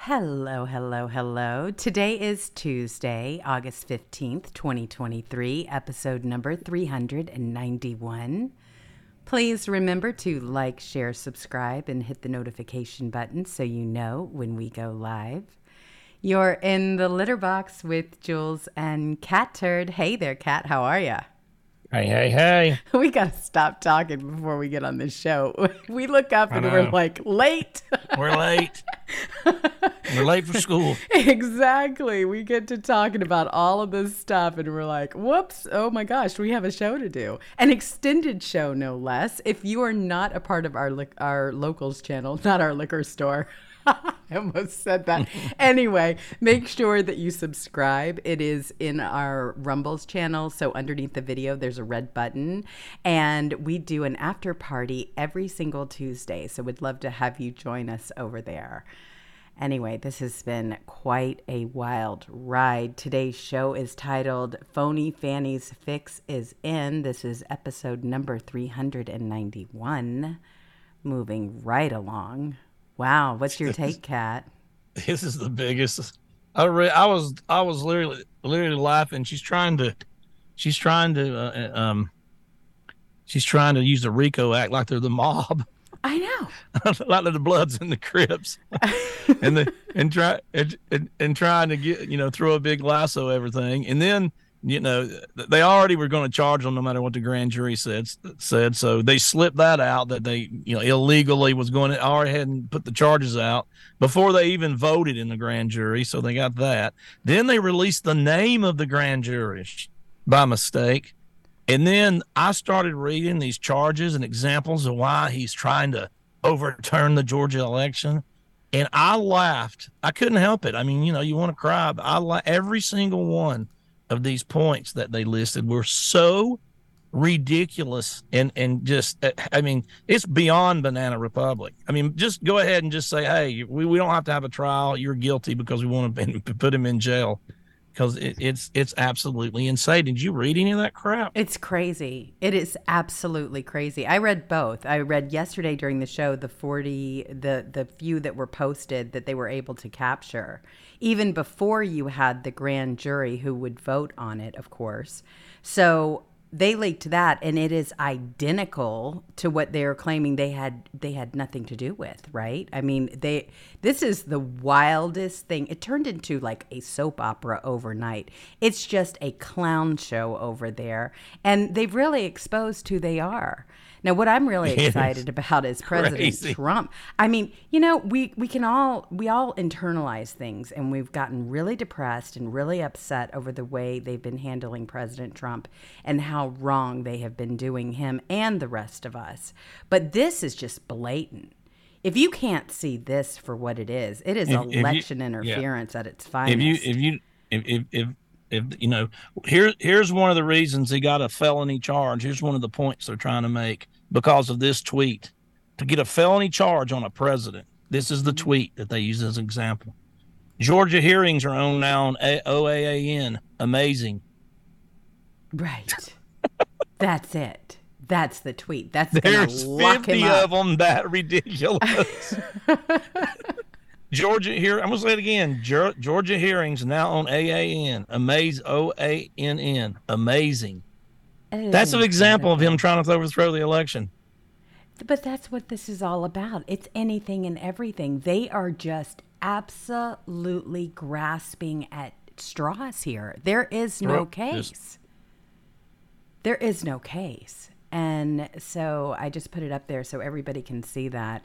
Hello, hello, hello. Today is Tuesday, August 15th, 2023, episode number 391. Please remember to like, share, subscribe, and hit the notification button so you know when we go live. You're in the litter box with Jewels and Catturd. Hey there, Cat. How are you? Hey, hey, hey. We got to stop talking before we get on this show. We look up and we're like, late. We're late. We're late for school. Exactly. We get to talking about all of this stuff and we're like, whoops, oh my gosh, we have a show to do. An extended show, no less. If you are not a part of our locals channel, not our liquor store. I almost said that. Anyway, make sure that you subscribe. It is in our Rumbles channel. So underneath the video, there's a red button. And we do an after party every single Tuesday. So we'd love to have you join us over there. Anyway, this has been quite a wild ride. Today's show is titled Phony Fanny's Fix is In. This is episode number 391. Moving right along. Wow, what's your take, Cat? This is the biggest. I was literally laughing. She's trying to use the RICO Act like they're the mob. I know, like they're the Bloods and the Crips, and trying to get throw a big lasso everything, and then they already were going to charge them no matter what the grand jury said. So they slipped that out that they illegally was going to already hadn't put the charges out before they even voted in the grand jury. So they got that. Then they released the name of the grand jury by mistake. And then I started reading these charges and examples of why he's trying to overturn the Georgia election. And I laughed. I couldn't help it. I mean, you want to cry, but every single one of these points that they listed were so ridiculous and just, I mean, it's beyond Banana Republic. I mean, just go ahead and just say, hey, we don't have to have a trial. You're guilty because we want to put him in jail because it's absolutely insane. Did you read any of that crap? It's crazy. It is absolutely crazy. I read both. I read yesterday during the show, the few that were posted that they were able to capture, even before you had the grand jury who would vote on it, of course. So they leaked that, and it is identical to what they're claiming they had nothing to do with, right? I mean, this is the wildest thing. It turned into like a soap opera overnight. It's just a clown show over there, and they've really exposed who they are. Now, what I'm really excited about is President Trump. I mean, we all internalize things, and we've gotten really depressed and really upset over the way they've been handling President Trump and how wrong they have been doing him and the rest of us. But this is just blatant. If you can't see this for what it is election interference at its finest. Here's one of the reasons he got a felony charge. Here's one of the points they're trying to make because of this tweet. To get a felony charge on a president, this is the tweet that they use as an example. Georgia hearings are on now on OAN. Amazing. Right. That's it. That's the tweet. That's there's 50 of them. That ridiculous. Georgia here. I'm gonna say it again. Georgia hearings now on AAN. OANN. Amazing. That's an example of him trying to overthrow the election. But that's what this is all about. It's anything and everything. They are just absolutely grasping at straws here. There is no case. There is no case. And so I just put it up there so everybody can see that.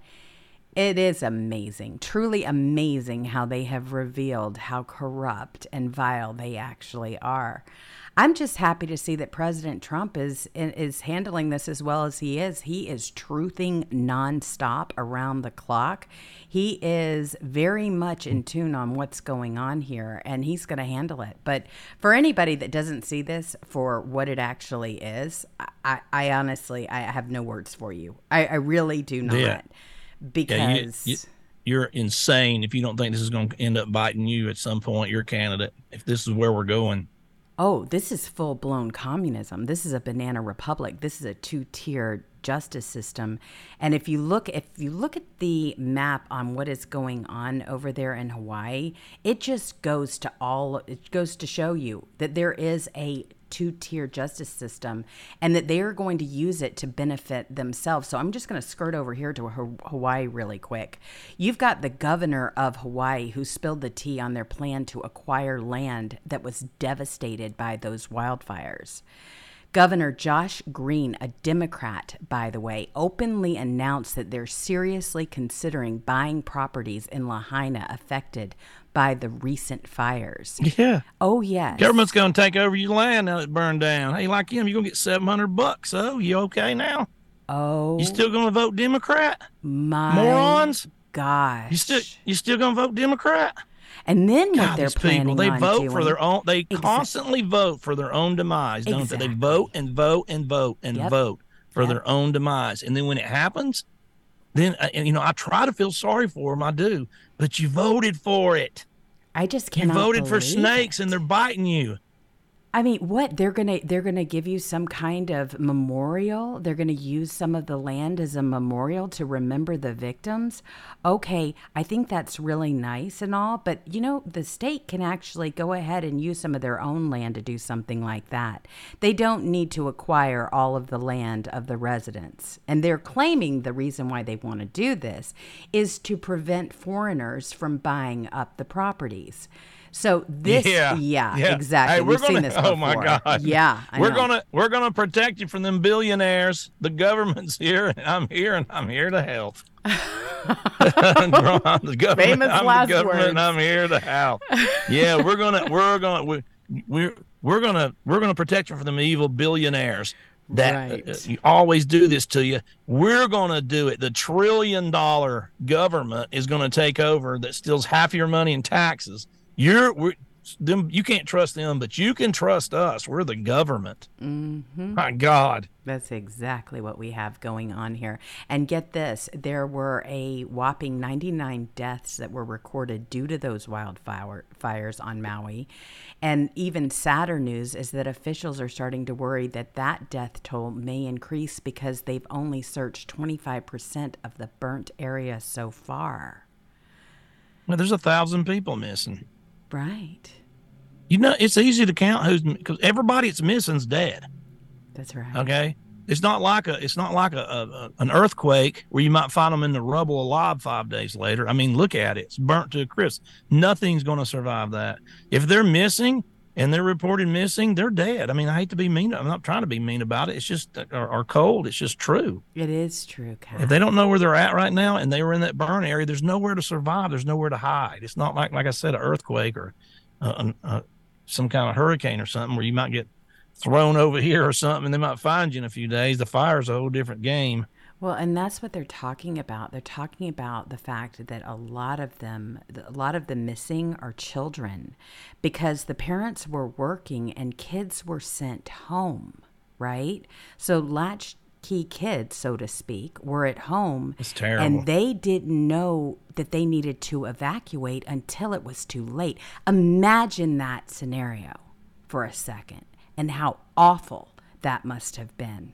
It is amazing, truly amazing how they have revealed how corrupt and vile they actually are. I'm just happy to see that President Trump is handling this as well as he is. He is truthing nonstop around the clock. He is very much in tune on what's going on here, and he's going to handle it. But for anybody that doesn't see this for what it actually is, I honestly, I have no words for you. I really do not. Yeah. Because you're insane if you don't think this is going to end up biting you at some point, your candidate, if this is where we're going. Oh, this is full-blown communism. This is a banana republic. This is a two-tiered justice system. And if you look at the map on what is going on over there in Hawaii, it goes to show you that there is a two-tier justice system and that they are going to use it to benefit themselves. So I'm just going to skirt over here to Hawaii really quick. You've got the governor of Hawaii who spilled the tea on their plan to acquire land that was devastated by those wildfires. Governor Josh Green, a Democrat, by the way, openly announced that they're seriously considering buying properties in Lahaina affected by the recent fires. Yeah. Oh, yes. Government's going to take over your land now that it burned down. Hey, like him, you're going to get $700. Oh, you okay now? Oh. You still going to vote Democrat? My morons. Gosh. You still going to vote Democrat? And then what God, they're planning people, constantly vote for their own demise, don't they? They vote and vote and vote and vote for their own demise. And then when it happens, then, I try to feel sorry for them. I do. But you voted for it. I just cannot. You voted for snakes and they're biting you. I mean, what? They're gonna give you some kind of memorial. They're gonna use some of the land as a memorial to remember the victims. Okay, I think that's really nice and all, but the state can actually go ahead and use some of their own land to do something like that. They don't need to acquire all of the land of the residents. And they're claiming the reason why they want to do this is to prevent foreigners from buying up the properties. So this, exactly. Hey, We've seen this before. Oh my God! Yeah, we're gonna protect you from them billionaires. The government's here, and I'm here to help. I'm the government, and I'm here to help. Yeah, we're gonna protect you from them evil billionaires that you always do this to you. We're gonna do it. The $1 trillion government is gonna take over that steals half your money in taxes. You can't trust them, but you can trust us. We're the government. Mm-hmm. My God. That's exactly what we have going on here. And get this, there were a whopping 99 deaths that were recorded due to those wildfires on Maui. And even sadder news is that officials are starting to worry that death toll may increase because they've only searched 25% of the burnt area so far. Well, there's 1,000 people missing. Right. It's easy to count because everybody that's missing is dead. That's right. Okay. It's not like an earthquake where you might find them in the rubble alive 5 days later. I mean, look at it. It's burnt to a crisp. Nothing's going to survive that. If they're missing and they're reported missing, they're dead. I mean, I hate to be mean. I'm not trying to be mean about it. It's just, or cold. It's just true. It is true, Kyle. If they don't know where they're at right now and they were in that burn area, there's nowhere to survive. There's nowhere to hide. It's not like I said, an earthquake or some kind of hurricane or something where you might get thrown over here or something and they might find you in a few days. The fire's a whole different game. Well, and that's what they're talking about. They're talking about the fact that a lot of the missing are children because the parents were working and kids were sent home, right? So latched key kids, so to speak, were at home. It's terrible. And they didn't know that they needed to evacuate until it was too late. Imagine that scenario for a second and how awful that must have been.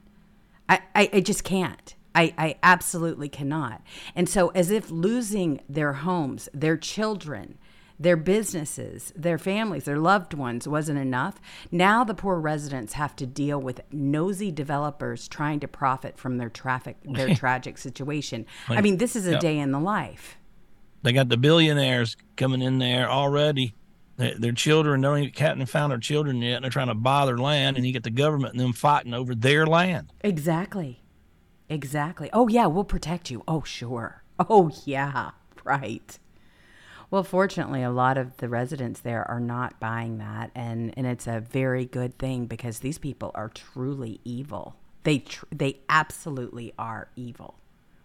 I just can't. I absolutely cannot. And so as if losing their homes, their children, their businesses, their families, their loved ones wasn't enough, now the poor residents have to deal with nosy developers trying to profit from their tragic situation. Like, I mean, this is a day in the life. They got the billionaires coming in there already. Their children, they haven't found their children yet, and they're trying to buy their land, and you get the government and them fighting over their land. Exactly. Oh, yeah, we'll protect you. Oh, sure. Oh, yeah, right. Well, fortunately, a lot of the residents there are not buying that, and it's a very good thing because these people are truly evil. They absolutely are evil,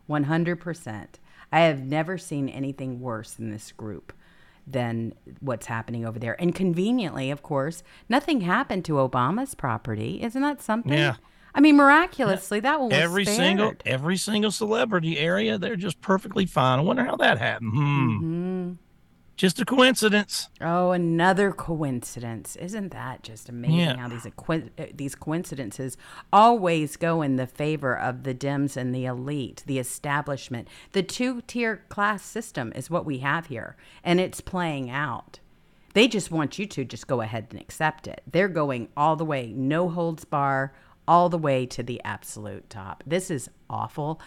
100%. I have never seen anything worse in this group than what's happening over there. And conveniently, of course, nothing happened to Obama's property. Isn't that something? Yeah. I mean, miraculously, that one was every single celebrity area, they're just perfectly fine. I wonder how that happened. Mm-hmm. Just a coincidence. Oh, another coincidence. Isn't that just amazing how these coincidences always go in the favor of the Dems and the elite, the establishment. The two-tier class system is what we have here, and it's playing out. They just want you to just go ahead and accept it. They're going all the way, no holds bar, all the way to the absolute top. This is awful.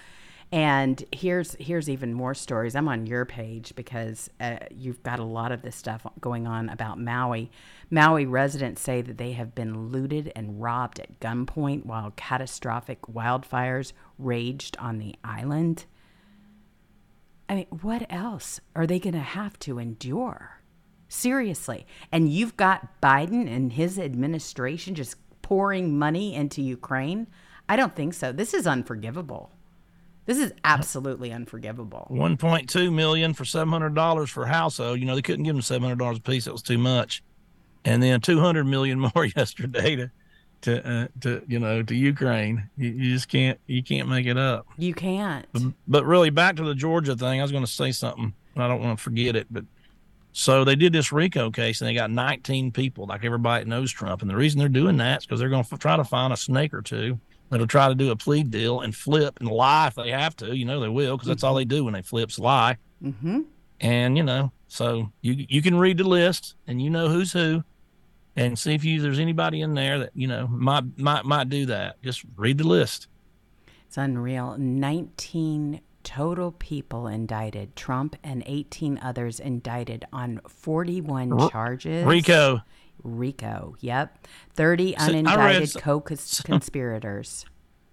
And here's even more stories. I'm on your page because you've got a lot of this stuff going on about Maui. Maui residents say that they have been looted and robbed at gunpoint while catastrophic wildfires raged on the island. I mean, what else are they going to have to endure? Seriously. And you've got Biden and his administration just pouring money into Ukraine? I don't think so. This is unforgivable. This is absolutely unforgivable. $1.2 million for $700 for a household. You know, they couldn't give them $700 a piece. That was too much. And then $200 million more yesterday to Ukraine. You just can't make it up. You can't. But really, back to the Georgia thing, I was going to say something, and I don't want to forget it. But so they did this RICO case, and they got 19 people. Like, everybody knows Trump. And the reason they're doing that is because they're going to try to find a snake or two that'll try to do a plea deal and flip and lie if they have to. You know they will, because that's all they do when they flip's lie. Mm-hmm. And, you know, so you can read the list and you know who's who and see if there's anybody in there that, you know, might do that. Just read the list. It's unreal. 19 total people indicted. Trump and 18 others indicted on 41 charges. RICO, yep. 30 unindicted co-conspirators.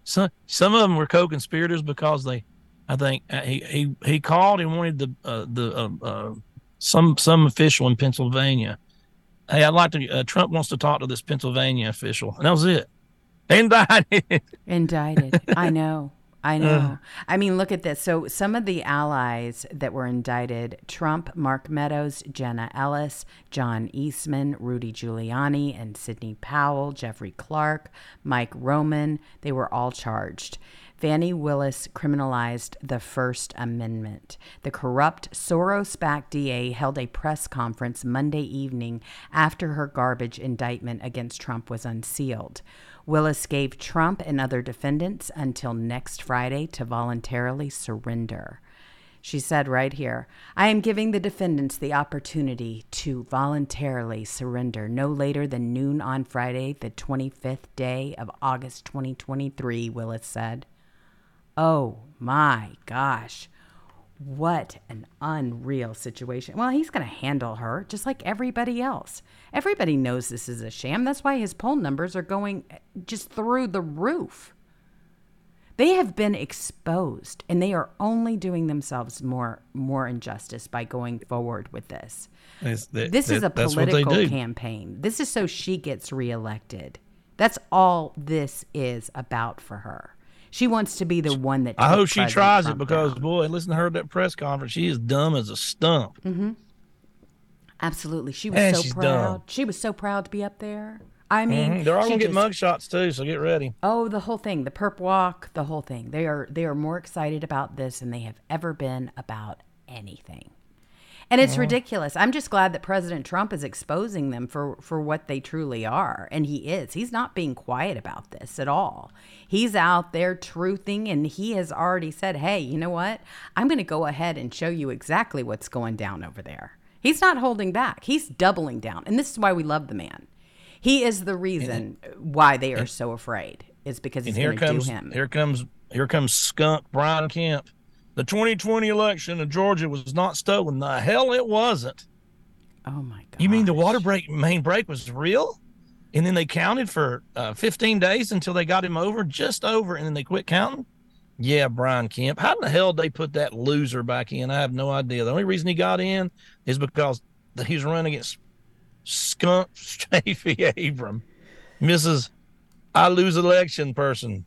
Some of them were co-conspirators because he called and wanted some official in Pennsylvania. Hey, Trump wants to talk to this Pennsylvania official, and that was it. Indicted. I know. I mean, look at this. So some of the allies that were indicted: Trump, Mark Meadows, Jenna Ellis, John Eastman, Rudy Giuliani, and Sidney Powell, Jeffrey Clark, Mike Roman. They were all charged. Fani Willis criminalized the First Amendment. The corrupt Soros-backed DA held a press conference Monday evening after her garbage indictment against Trump was unsealed. Willis gave Trump and other defendants until next Friday to voluntarily surrender. She said right here, "I am giving the defendants the opportunity to voluntarily surrender no later than noon on Friday, the 25th day of August 2023, Willis said. Oh, my gosh. What an unreal situation. Well, he's going to handle her just like everybody else. Everybody knows this is a sham. That's why his poll numbers are going just through the roof. They have been exposed, and they are only doing themselves more injustice by going forward with this. This is a political campaign. This is so she gets reelected. That's all this is about for her. She wants to be the one that. I hope she tries it because, boy, listen to her at that press conference. She is dumb as a stump. Mm-hmm. Absolutely. She was so proud. She was so proud to be up there. I mean, they're all going to get mugshots too, so get ready. Oh, the whole thing, the perp walk, the whole thing. They are more excited about this than they have ever been about anything. And it's ridiculous. I'm just glad that President Trump is exposing them for what they truly are. And he is. He's not being quiet about this at all. He's out there truthing, and he has already said, hey, you know what? I'm going to go ahead and show you exactly what's going down over there. He's not holding back. He's doubling down. And this is why we love the man. He is the reason why they are so afraid, is because he's going to do him. Here comes skunk Brian Kemp. The 2020 election in Georgia was not stolen. The hell it wasn't. Oh, my God. You mean the water break, main break was real? And then they counted for 15 days until they got him over, just over, and then they quit counting? Yeah, Brian Kemp. How in the hell did they put that loser back in? I have no idea. The only reason he got in is because he's running against skunk Stacey Abrams, Mrs. I lose election person.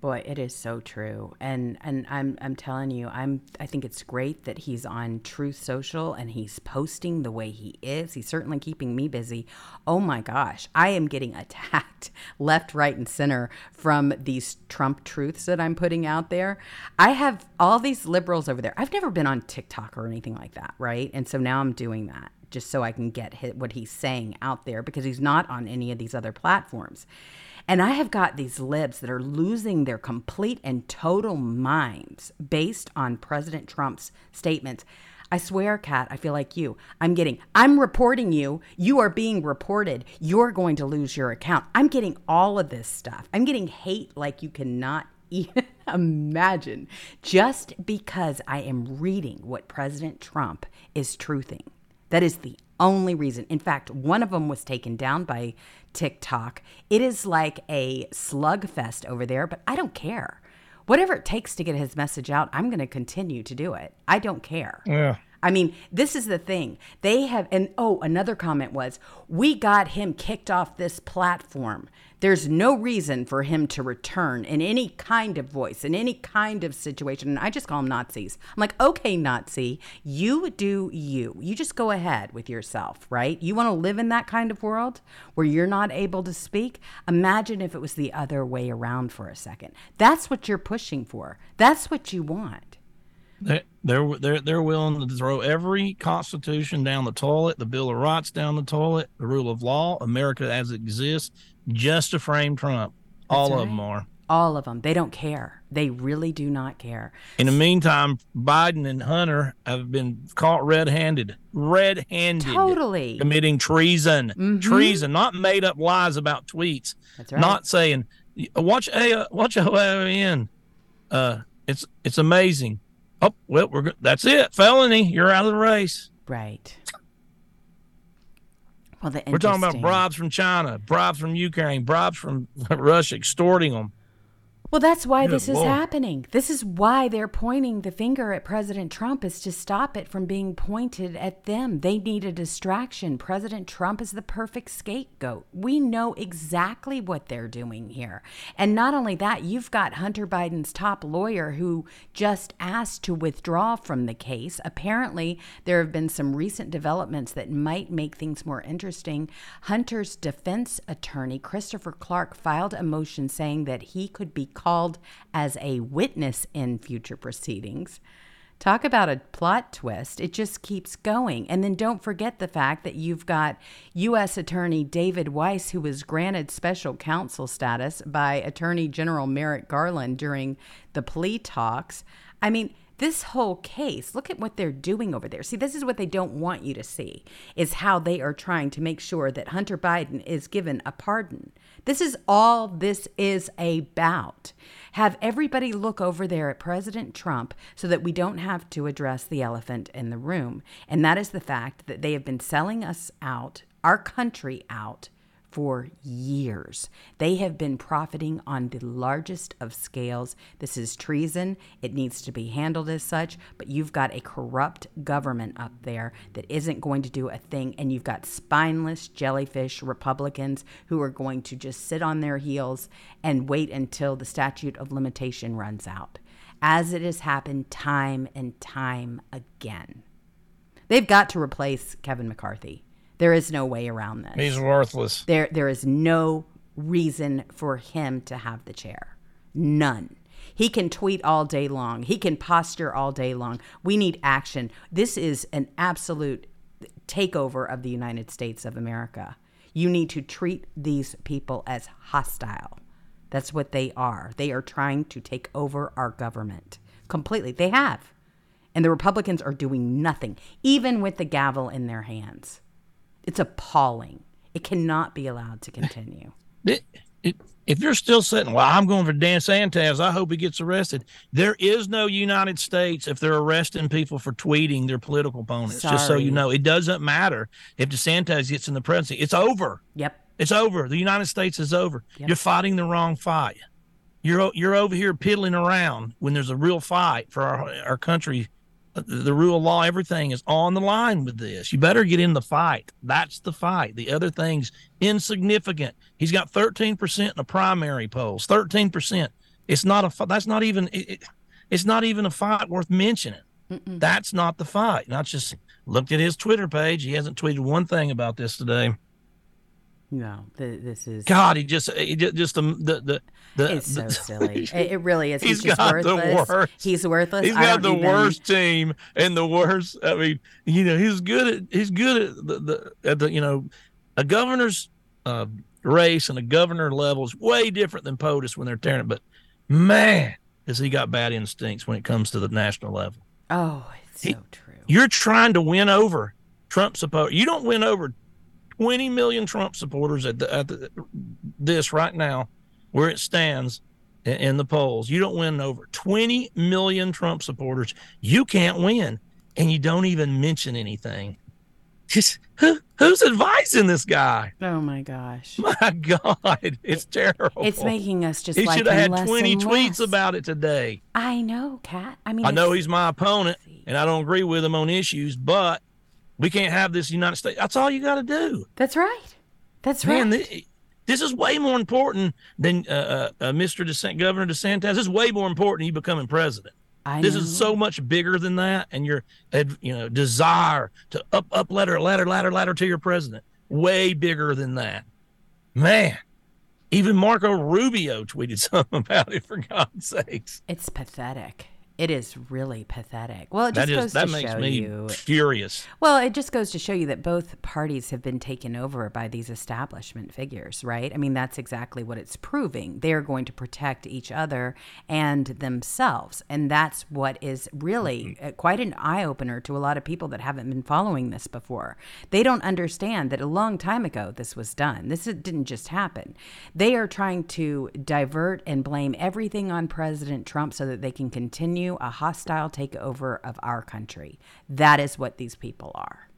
Boy, it is so true. And I'm telling you, I think it's great that he's on Truth Social and he's posting the way he is. He's certainly keeping me busy. Oh my gosh, I am getting attacked left, right, and center from these Trump truths that I'm putting out there. I have all these liberals over there. I've never been on TikTok or anything like that, right? And so now I'm doing that just so I can get what he's saying out there, because he's not on any of these other platforms. And I have got these libs that are losing their complete and total minds based on President Trump's statements. I swear, Kat, I feel like you. I'm reporting you. You are being reported. You're going to lose your account. I'm getting all of this stuff. I'm getting hate like you cannot even imagine, just because I am reading what President Trump is truthing. That is the only reason. In fact, one of them was taken down by TikTok. It is like a slugfest over there, but I don't care. Whatever it takes to get his message out, I'm going to continue to do it. I don't care. Yeah. I mean, this is the thing. They have, and another comment was, we got him kicked off this platform. There's no reason for him to return in any kind of voice, in any kind of situation. And I just call them Nazis. I'm like, okay, Nazi, you do you. You just go ahead with yourself, right? You want to live in that kind of world where you're not able to speak? Imagine if it was the other way around for a second. That's what you're pushing for. That's what you want. They're willing to throw every constitution down the toilet, the Bill of Rights down the toilet, the rule of law, America as it exists, just to frame Trump. All of them are. All of them. They don't care. They really do not care. In the meantime, Biden and Hunter have been caught red-handed. Totally. Committing treason. Mm-hmm. Treason. Not made-up lies about tweets. That's right. Not saying, watch OAN. It's amazing. Oh, well, that's it. Felony. You're out of the race. Right. Well, we're talking about bribes from China, bribes from Ukraine, bribes from Russia, extorting them. Well, that's why this is happening. This is why they're pointing the finger at President Trump, is to stop it from being pointed at them. They need a distraction. President Trump is the perfect scapegoat. We know exactly what they're doing here. And not only that, you've got Hunter Biden's top lawyer who just asked to withdraw from the case. Apparently, there have been some recent developments that might make things more interesting. Hunter's defense attorney, Christopher Clark, filed a motion saying that he could be called as a witness in future proceedings. Talk about a plot twist. It just keeps going. And then don't forget the fact that you've got U.S. Attorney David Weiss, who was granted special counsel status by Attorney General Merrick Garland during the plea talks. I mean, this whole case, look at what they're doing over there. See, this is what they don't want you to see, is how they are trying to make sure that Hunter Biden is given a pardon. This is all this is about. Have everybody look over there at President Trump so that we don't have to address the elephant in the room. And that is the fact that they have been selling us out, our country out, for years. They have been profiting on the largest of scales. This is treason. It needs to be handled as such, but you've got a corrupt government up there that isn't going to do a thing, and you've got spineless jellyfish Republicans who are going to just sit on their heels and wait until the statute of limitation runs out, as it has happened time and time again. They've got to replace Kevin McCarthy. There is no way around this. He's worthless. There is no reason for him to have the chair. None. He can tweet all day long. He can posture all day long. We need action. This is an absolute takeover of the United States of America. You need to treat these people as hostile. That's what they are. They are trying to take over our government completely. They have. And the Republicans are doing nothing, even with the gavel in their hands. It's appalling. It cannot be allowed to continue. If you're still sitting, well, I'm going for Dan DeSantis. I hope he gets arrested. There is no United States if they're arresting people for tweeting their political opponents. Sorry. Just so you know, it doesn't matter if DeSantis gets in the presidency. It's over. Yep. It's over. The United States is over. Yep. You're fighting the wrong fight. You're over here piddling around when there's a real fight for our country. The rule of law, everything is on the line with this. You better get in the fight. That's the fight. The other thing's insignificant. He's got 13% in the primary polls. 13%. It's not a. That's not even. It's not even a fight worth mentioning. Mm-mm. That's not the fight. And I just looked at his Twitter page. He hasn't tweeted one thing about this today. No, this is God. He just it's so silly. It really is. He's got worthless. The worst. He's worthless. He's got the worst team and the worst. I mean, you know, he's good at the you know, a governor's race and a governor level is way different than POTUS when they're tearing it. But man, has he got bad instincts when it comes to the national level? Oh, it's so true. You're trying to win over Trump supporters. You don't win over 20 million Trump supporters at this right now, where it stands in the polls. You don't win over 20 million Trump supporters. You can't win, and you don't even mention anything. Just who's advising this guy? Oh my gosh! My God, it's terrible. It's making us just. He should have had 20 tweets about it today. I know, Kat. I mean, I know he's my opponent, and I don't agree with him on issues, but. We can't have this United States. That's all you got to do. That's right. That's right. Man, this is way more important than Governor DeSantis. This is way more important than you becoming president. This is so much bigger than that, and your desire to ladder to your president, way bigger than that. Man, even Marco Rubio tweeted something about it, for God's sakes. It's pathetic. It is really pathetic. Well, it just goes to show you. Well, it just goes to show you that both parties have been taken over by these establishment figures, right? I mean, that's exactly what it's proving. They're going to protect each other and themselves. And that's what is really quite an eye-opener to a lot of people that haven't been following this before. They don't understand that a long time ago this was done. This didn't just happen. They are trying to divert and blame everything on President Trump so that they can continue a hostile takeover of our country. That is what these people are.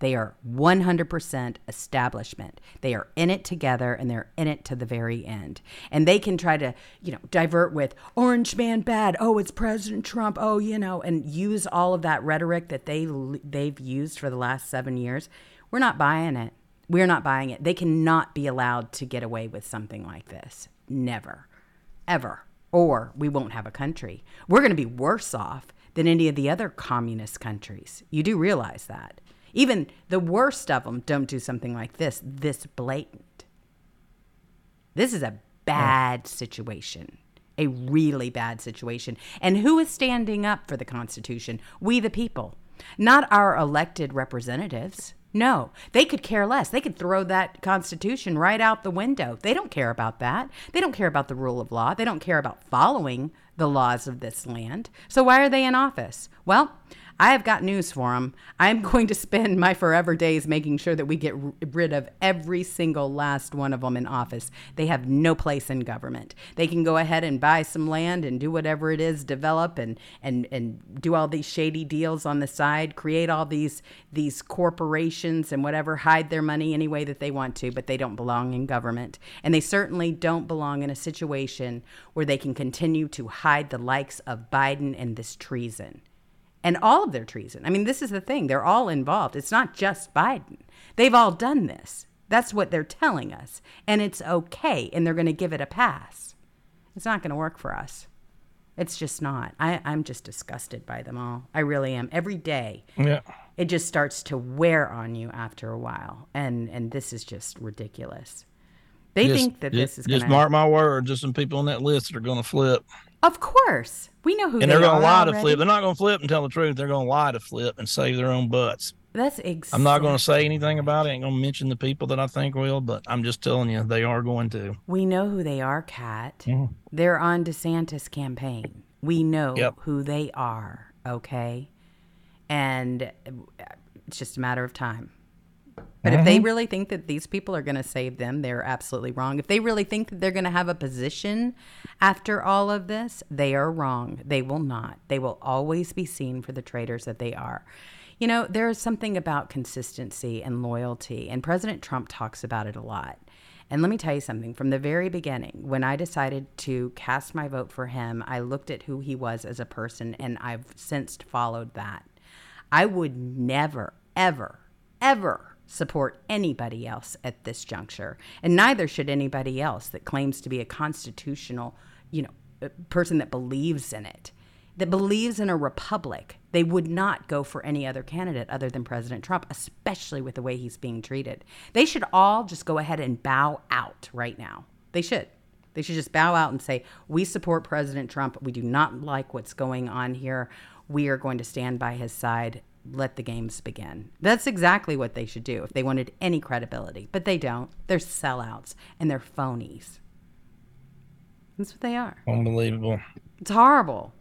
They are 100% establishment. They are in it together, and they're in it to the very end. And they can try to, divert with orange man bad. Oh, it's President Trump. Oh, and use all of that rhetoric that they've used for the last 7 years. We're not buying it. We're not buying it. They cannot be allowed to get away with something like this. Never, ever. Or we won't have a country. We're going to be worse off than any of the other communist countries. You do realize that. Even the worst of them don't do something like this blatant. This is a bad situation, a really bad situation. And who is standing up for the Constitution? We the people, not our elected representatives. No, they could care less. They could throw that Constitution right out the window. They don't care about that. They don't care about the rule of law. They don't care about following the laws of this land. So why are they in office? Well, I have got news for them. I'm going to spend my forever days making sure that we get rid of every single last one of them in office. They have no place in government. They can go ahead and buy some land and do whatever it is, develop and do all these shady deals on the side, create all these corporations and whatever, hide their money any way that they want to, but they don't belong in government. And they certainly don't belong in a situation where they can continue to hide the likes of Biden and this treason. And all of their treason. I mean, this is the thing. They're all involved. It's not just Biden. They've all done this. That's what they're telling us. And it's okay. And they're going to give it a pass. It's not going to work for us. It's just not. I'm just disgusted by them all. I really am. Every day. Yeah. It just starts to wear on you after a while. And this is just ridiculous. They just think that this is going to... Just mark my words. There's some people on that list that are going to flip. Of course. We know who they are. And they're going to lie to flip. They're not going to flip and tell the truth. They're going to lie to flip and save their own butts. That's exactly... I'm not going to say anything about it. I ain't going to mention the people that I think will, but I'm just telling you, they are going to. We know who they are, Kat. Yeah. They're on DeSantis' campaign. We know who they are, okay? And it's just a matter of time. But if they really think that these people are going to save them, they're absolutely wrong. If they really think that they're going to have a position after all of this, they are wrong. They will not. They will always be seen for the traitors that they are. You know, there is something about consistency and loyalty, and President Trump talks about it a lot. And let me tell you something. From the very beginning, when I decided to cast my vote for him, I looked at who he was as a person, and I've since followed that. I would never, ever, ever support anybody else at this juncture, and neither should anybody else that claims to be a constitutional, you know, person that believes in it, that believes in a republic. They would not go for any other candidate other than President Trump, especially with the way he's being treated. They should all just go ahead and bow out right now. They should just bow out and say, we support President Trump. We do not like what's going on here. We are going to stand by his side. Let the games begin. That's exactly what they should do if they wanted any credibility, but they don't. They're sellouts and they're phonies. That's what they are. Unbelievable. It's horrible.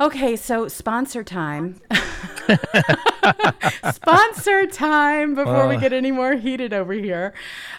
Okay, so sponsor time. Sponsor time before we get any more heated over here.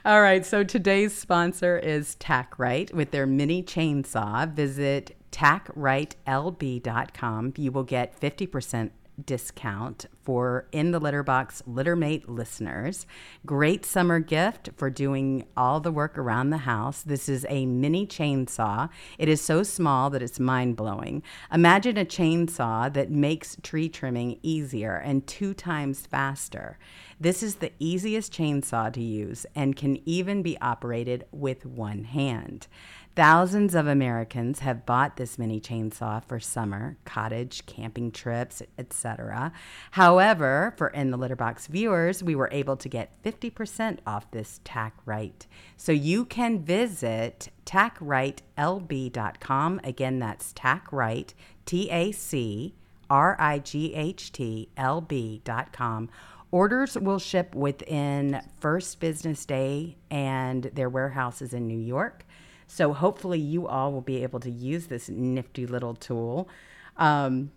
All right, so today's sponsor is TacRight with their mini chainsaw. Visit TacRightLB.com. You will get 50% discount for In the Litter Box Littermate listeners. Great summer gift for doing all the work around the house. This is a mini chainsaw. It is so small that it's mind-blowing. Imagine a chainsaw that makes tree trimming easier and 2 times faster. This is the easiest chainsaw to use and can even be operated with one hand. Thousands of Americans have bought this mini chainsaw for summer, cottage, camping trips, etc. However, for In the Litter Box viewers, we were able to get 50% off this TacRight. So you can visit TacRightLB.com. Again, that's TacRight, TacRightLB.com. Orders will ship within first business day, and their warehouse is in New York. So hopefully you all will be able to use this nifty little tool. And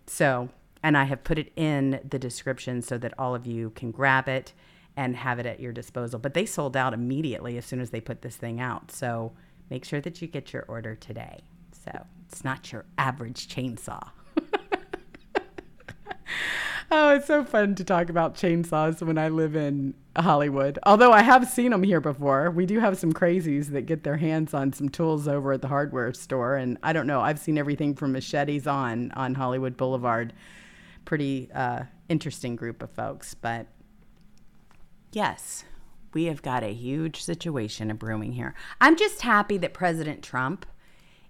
I have put it in the description so that all of you can grab it and have it at your disposal. But they sold out immediately as soon as they put this thing out. So make sure that you get your order today. So it's not your average chainsaw. Oh, it's so fun to talk about chainsaws when I live in Hollywood. Although I have seen them here before. We do have some crazies that get their hands on some tools over at the hardware store. And I don't know. I've seen everything from machetes on Hollywood Boulevard. Pretty interesting group of folks. But yes, we have got a huge situation brewing here. I'm just happy that President Trump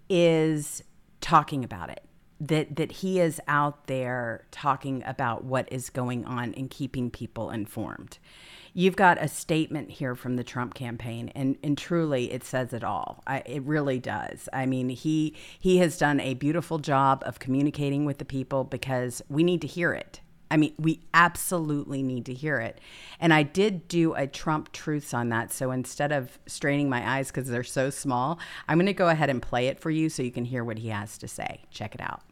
is talking about it. That he is out there talking about what is going on and keeping people informed. You've got a statement here from the Trump campaign, and truly it says it all. It really does. I mean, he has done a beautiful job of communicating with the people because we need to hear it. I mean, we absolutely need to hear it. And I did do a Trump Truths on that. So instead of straining my eyes because they're so small, I'm going to go ahead and play it for you so you can hear what he has to say. Check it out.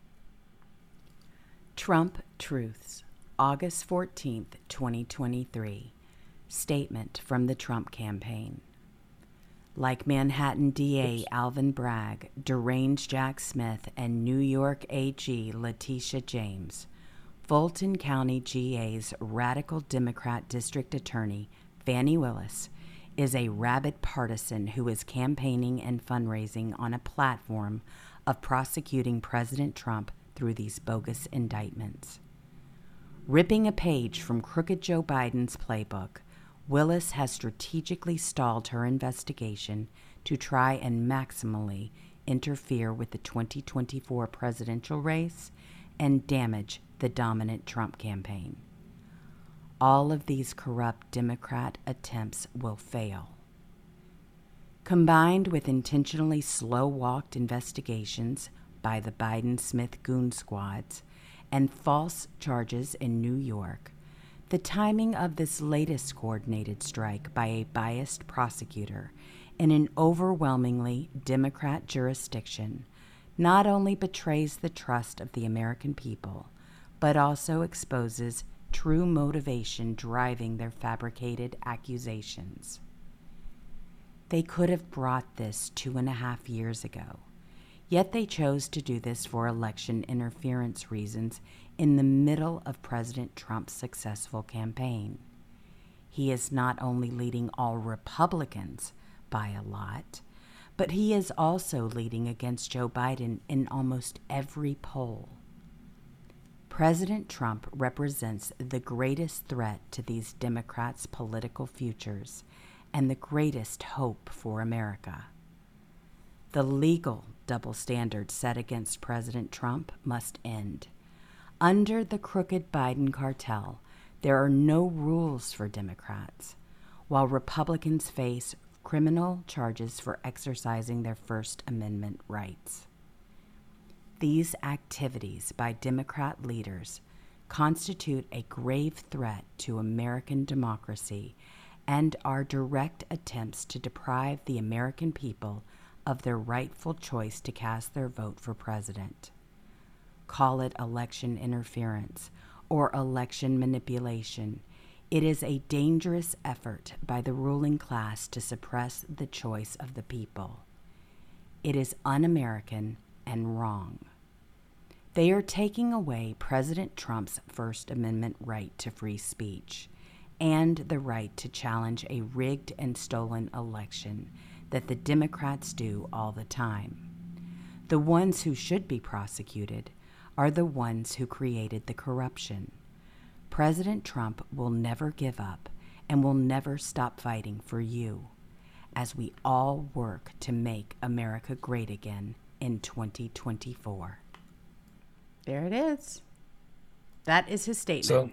Trump Truths, August 14th, 2023. Statement from the Trump campaign. Like Manhattan DA Alvin Bragg, deranged Jack Smith, and New York AG Letitia James, Fulton County GA's radical Democrat district attorney, Fani Willis, is a rabid partisan who is campaigning and fundraising on a platform of prosecuting President Trump through these bogus indictments. Ripping a page from crooked Joe Biden's playbook, Willis has strategically stalled her investigation to try and maximally interfere with the 2024 presidential race and damage the dominant Trump campaign. All of these corrupt Democrat attempts will fail. Combined with intentionally slow-walked investigations by the Biden-Smith goon squads and false charges in New York, the timing of this latest coordinated strike by a biased prosecutor in an overwhelmingly Democrat jurisdiction not only betrays the trust of the American people, but also exposes true motivation driving their fabricated accusations. They could have brought this 2.5 years ago, yet they chose to do this for election interference reasons in the middle of President Trump's successful campaign. He is not only leading all Republicans by a lot, but he is also leading against Joe Biden in almost every poll. President Trump represents the greatest threat to these Democrats' political futures and the greatest hope for America. The legal double standard set against President Trump must end. Under the crooked Biden cartel, there are no rules for Democrats, while Republicans face criminal charges for exercising their First Amendment rights. These activities by Democrat leaders constitute a grave threat to American democracy and are direct attempts to deprive the American people of their rightful choice to cast their vote for president. Call it election interference or election manipulation. It is a dangerous effort by the ruling class to suppress the choice of the people. It is un-American and wrong. They are taking away President Trump's First Amendment right to free speech and the right to challenge a rigged and stolen election that the Democrats do all the time. The ones who should be prosecuted are the ones who created the corruption. President Trump will never give up and will never stop fighting for you as we all work to make America great again in 2024. There it is. That is his statement.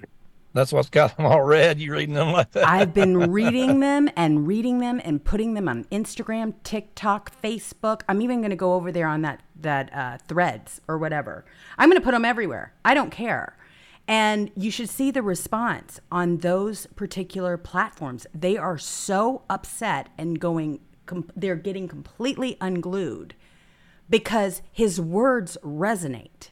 That's what's got them all read. You reading them like that? I've been reading them and putting them on Instagram, TikTok, Facebook. I'm even going to go over there on that Threads or whatever. I'm going to put them everywhere. I don't care. And you should see the response on those particular platforms. They are so upset and they're getting completely unglued because his words resonate.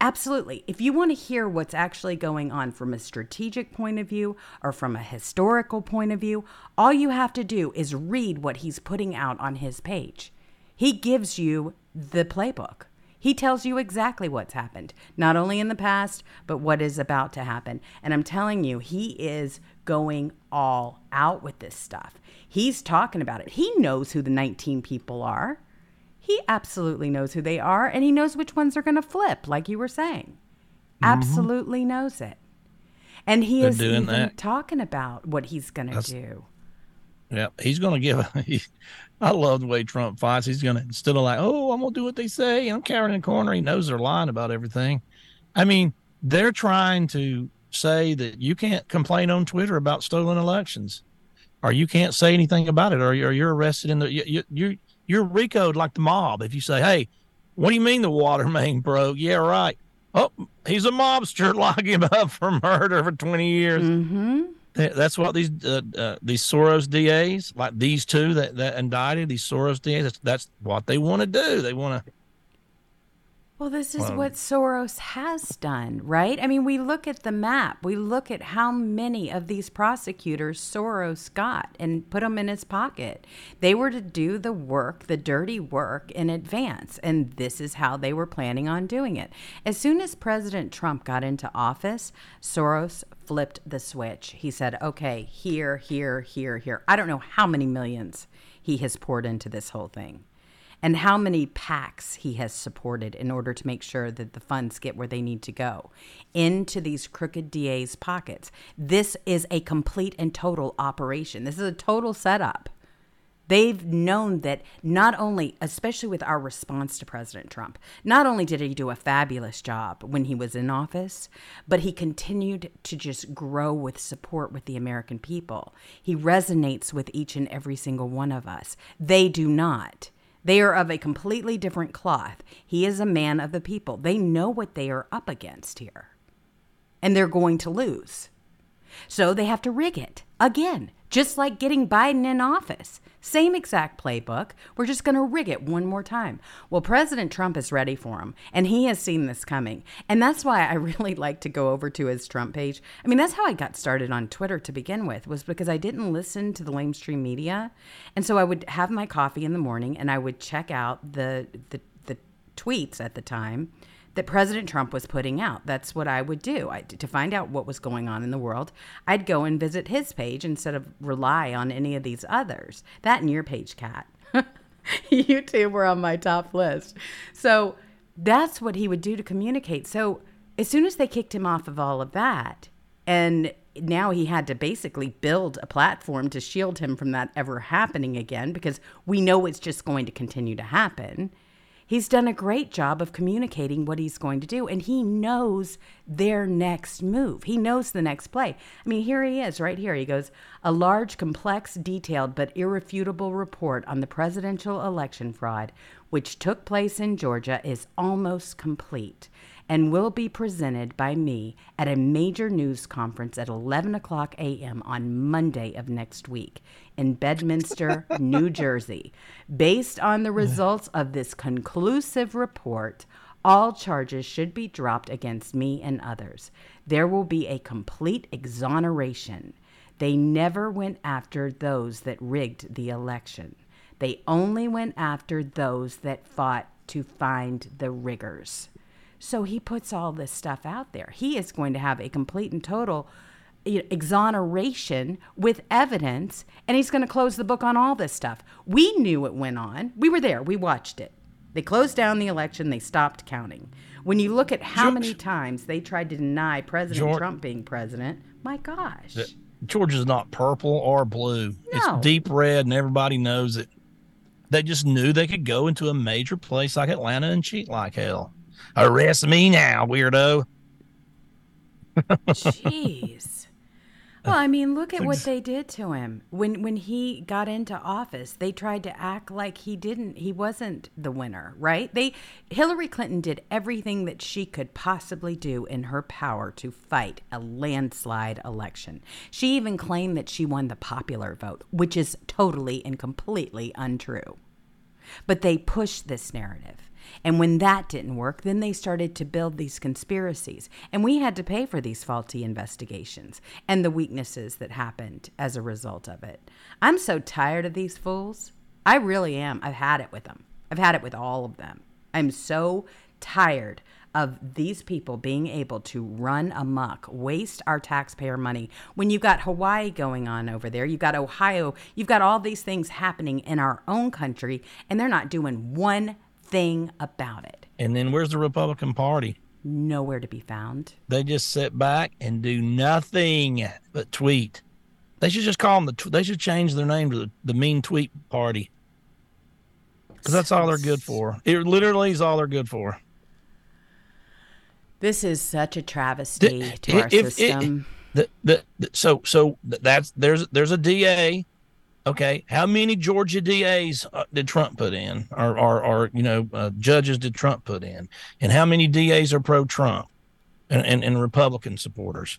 Absolutely. If you want to hear what's actually going on from a strategic point of view or from a historical point of view, all you have to do is read what he's putting out on his page. He gives you the playbook. He tells you exactly what's happened, not only in the past, but what is about to happen. And I'm telling you, he is going all out with this stuff. He's talking about it. He knows who the 19 people are. He absolutely knows who they are, and he knows which ones are going to flip, like you were saying. Mm-hmm. Absolutely knows it. And he is even talking about what he's going to do. Yeah, he's going to I love the way Trump fights. He's going to, instead of like, oh, I'm going to do what they say, and I'm cowering in the corner. He knows they're lying about everything. I mean, they're trying to say that you can't complain on Twitter about stolen elections, or you can't say anything about it, or you're arrested in the... You're RICO'd like the mob. If you say, hey, what do you mean the water main broke? Yeah, right. Oh, he's a mobster. Lock him up for murder for 20 years. Mm-hmm. That's what these Soros DAs, like these two that indicted, these Soros DAs, that's what they want to do. They want to. Well, this is what Soros has done, right? I mean, we look at the map. We look at how many of these prosecutors Soros got and put them in his pocket. They were to do the work, the dirty work, in advance, and this is how they were planning on doing it. As soon as President Trump got into office, Soros flipped the switch. He said, okay, here, here, here, here. I don't know how many millions he has poured into this whole thing, and how many PACs he has supported in order to make sure that the funds get where they need to go, into these crooked DAs' pockets. This is a complete and total operation. This is a total setup. They've known that not only, especially with our response to President Trump, not only did he do a fabulous job when he was in office, but he continued to just grow with support with the American people. He resonates with each and every single one of us. They do not. They are of a completely different cloth. He is a man of the people. They know what they are up against here, and they're going to lose. So they have to rig it again. Just like getting Biden in office. Same exact playbook. We're just going to rig it one more time. Well, President Trump is ready for him, and he has seen this coming. And that's why I really like to go over to his Trump page. I mean, that's how I got started on Twitter to begin with, was because I didn't listen to the mainstream media. And so I would have my coffee in the morning, and I would check out the tweets at the time that President Trump was putting out. That's what I would do. To find out what was going on in the world, I'd go and visit his page instead of rely on any of these others. That and your page, Kat. You two were on my top list. So that's what he would do to communicate. So as soon as they kicked him off of all of that, and now he had to basically build a platform to shield him from that ever happening again, because we know it's just going to continue to happen. He's done a great job of communicating what he's going to do, and he knows their next move. He knows the next play. I mean, here he is right here. He goes, a large, complex, detailed, but irrefutable report on the presidential election fraud, which took place in Georgia, is almost complete and will be presented by me at a major news conference at 11 o'clock a.m. on Monday of next week in Bedminster, New Jersey. Based on the results of this conclusive report, all charges should be dropped against me and others. There will be a complete exoneration. They never went after those that rigged the election. They only went after those that fought to find the riggers. So he puts all this stuff out there. He is going to have a complete and total exoneration with evidence, and he's going to close the book on all this stuff. We knew it went on. We were there. We watched it. They closed down the election. They stopped counting. When you look at how many times they tried to deny President Trump being president, my gosh. Georgia's not purple or blue. No. It's deep red, and everybody knows it. They just knew they could go into a major place like Atlanta and cheat like hell. Arrest me now, weirdo. Jeez. Well, I mean, look at what they did to him. When he got into office, they tried to act like he wasn't the winner, right? Hillary Clinton did everything that she could possibly do in her power to fight a landslide election. She even claimed that she won the popular vote, which is totally and completely untrue. But they pushed this narrative. And when that didn't work, then they started to build these conspiracies. And we had to pay for these faulty investigations and the weaknesses that happened as a result of it. I'm so tired of these fools. I really am. I've had it with them. I've had it with all of them. I'm so tired of these people being able to run amok, waste our taxpayer money. When you've got Hawaii going on over there, you've got Ohio, you've got all these things happening in our own country, and they're not doing one thing about it. And then where's the Republican Party? Nowhere to be found. They just sit back and do nothing but tweet. They should just call them they should change their name to the Mean Tweet Party, because that's all they're good for. It literally is all they're good for. This is such a travesty to our system. There's a DA. Okay, how many Georgia DAs did Trump put in, or judges did Trump put in, and how many DAs are pro-Trump and Republican supporters?